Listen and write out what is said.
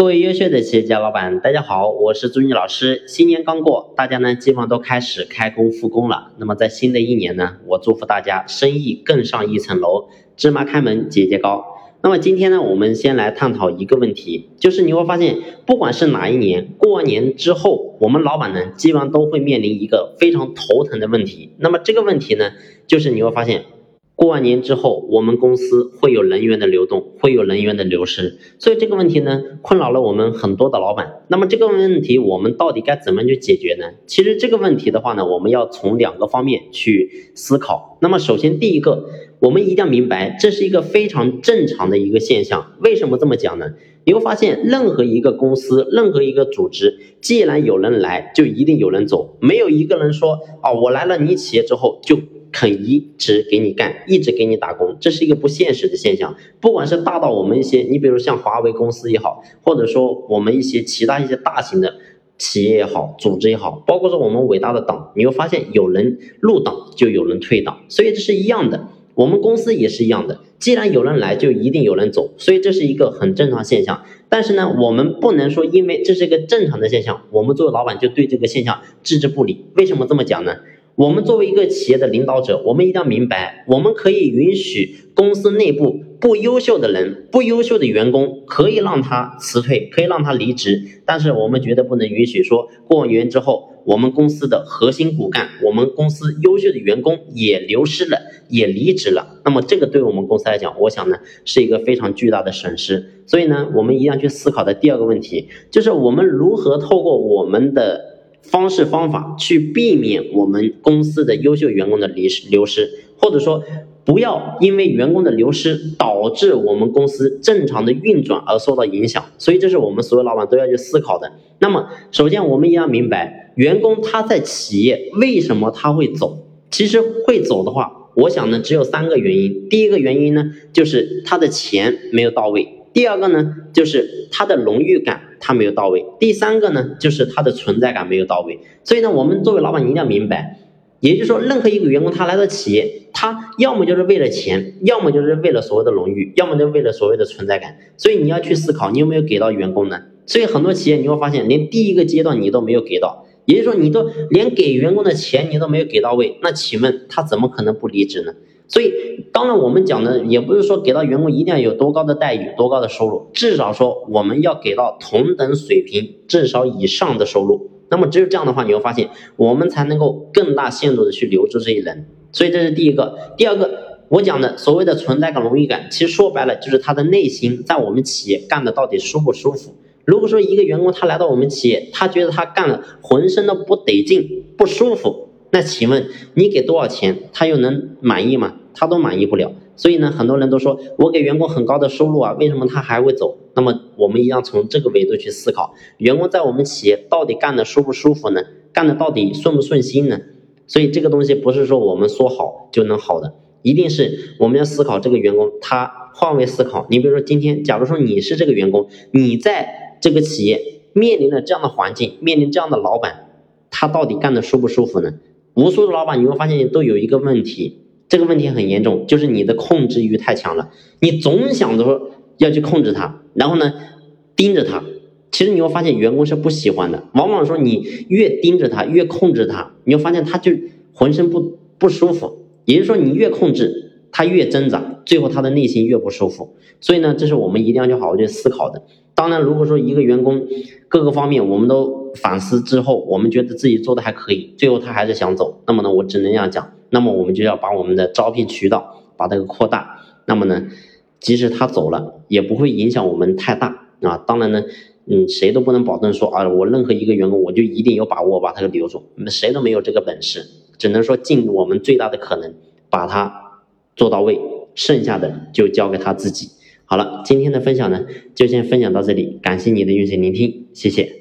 各位优秀的企业家老板，大家好，我是朱毅老师。新年刚过，大家呢基本上都开始开工复工了。那么在新的一年呢，我祝福大家生意更上一层楼，芝麻开门节节高。那么今天呢，我们先来探讨一个问题，就是你会发现，不管是哪一年，过完年之后，我们老板呢基本上都会面临一个非常头疼的问题。那么这个问题呢，就是你会发现过完年之后，我们公司会有人员的流动，会有人员的流失，所以这个问题呢，困扰了我们很多的老板。那么这个问题我们到底该怎么去解决呢？其实这个问题的话呢，我们要从两个方面去思考。那么首先第一个，我们一定要明白，这是一个非常正常的一个现象。为什么这么讲呢？你会发现，任何一个公司，任何一个组织，既然有人来，就一定有人走，没有一个人说啊，我来了你企业之后就肯一直给你干，一直给你打工，这是一个不现实的现象。不管是大到我们一些，你比如像华为公司也好，或者说我们一些其他一些大型的企业也好，组织也好，包括说我们伟大的党，你会发现有人入党就有人退党，所以这是一样的。我们公司也是一样的，既然有人来，就一定有人走，所以这是一个很正常现象。但是呢，我们不能说因为这是一个正常的现象，我们作为老板就对这个现象置之不理。为什么这么讲呢？我们作为一个企业的领导者，我们一定要明白，我们可以允许公司内部不优秀的人、不优秀的员工，可以让他辞退，可以让他离职，但是我们绝对不能允许说过完年之后，我们公司的核心骨干，我们公司优秀的员工也流失了，也离职了。那么这个对我们公司来讲，我想呢是一个非常巨大的损失。所以呢，我们一定要去思考的第二个问题，就是我们如何透过我们的方式方法去避免我们公司的优秀员工的流失，或者说不要因为员工的流失导致我们公司正常的运转而受到影响。所以这是我们所有老板都要去思考的。那么首先我们也要明白，员工他在企业为什么他会走，其实会走的话，我想呢只有三个原因。第一个原因呢，就是他的钱没有到位。第二个呢，就是他的荣誉感他没有到位。第三个呢，就是他的存在感没有到位。所以呢，我们作为老板一定要明白，也就是说，任何一个员工他来到企业，他要么就是为了钱，要么就是为了所谓的荣誉，要么就是为了所谓的存在感。所以你要去思考，你有没有给到员工呢？所以很多企业你会发现，连第一个阶段你都没有给到，也就是说，你都连给员工的钱你都没有给到位，那请问他怎么可能不离职呢？所以当然我们讲的也不是说给到员工一定要有多高的待遇，多高的收入，至少说我们要给到同等水平至少以上的收入。那么只有这样的话，你会发现我们才能够更大限度的去留住这些人。所以这是第一个。第二个，我讲的所谓的存在感、荣誉感，其实说白了就是他的内心在我们企业干的到底舒不舒服。如果说一个员工他来到我们企业，他觉得他干了浑身都不得劲，不舒服，那请问你给多少钱他又能满意吗？他都满意不了。所以呢，很多人都说我给员工很高的收入啊，为什么他还会走？那么我们一样从这个维度去思考，员工在我们企业到底干的舒不舒服呢？干的到底顺不顺心呢？所以这个东西不是说我们说好就能好的，一定是我们要思考这个员工，他换位思考。你比如说今天假如说你是这个员工，你在这个企业面临了这样的环境，面临这样的老板，他到底干的舒不舒服呢？无数的老板你会发现都有一个问题，这个问题很严重，就是你的控制欲太强了，你总想着说要去控制他，然后呢盯着他。其实你会发现员工是不喜欢的，往往说你越盯着他越控制他，你会发现他就浑身不舒服，也就是说你越控制他越挣扎，最后他的内心越不舒服。所以呢，这是我们一定要去好好去思考的。当然如果说一个员工各个方面我们都反思之后，我们觉得自己做的还可以，最后他还是想走，那么呢我只能这样讲，那么我们就要把我们的招聘渠道把它扩大，那么呢即使他走了也不会影响我们太大啊。当然呢谁都不能保证说啊，我任何一个员工我就一定有把握把他留住，谁都没有这个本事，只能说尽我们最大的可能把他做到位，剩下的就交给他自己。好了，今天的分享呢，就先分享到这里，感谢你的用心聆听，谢谢。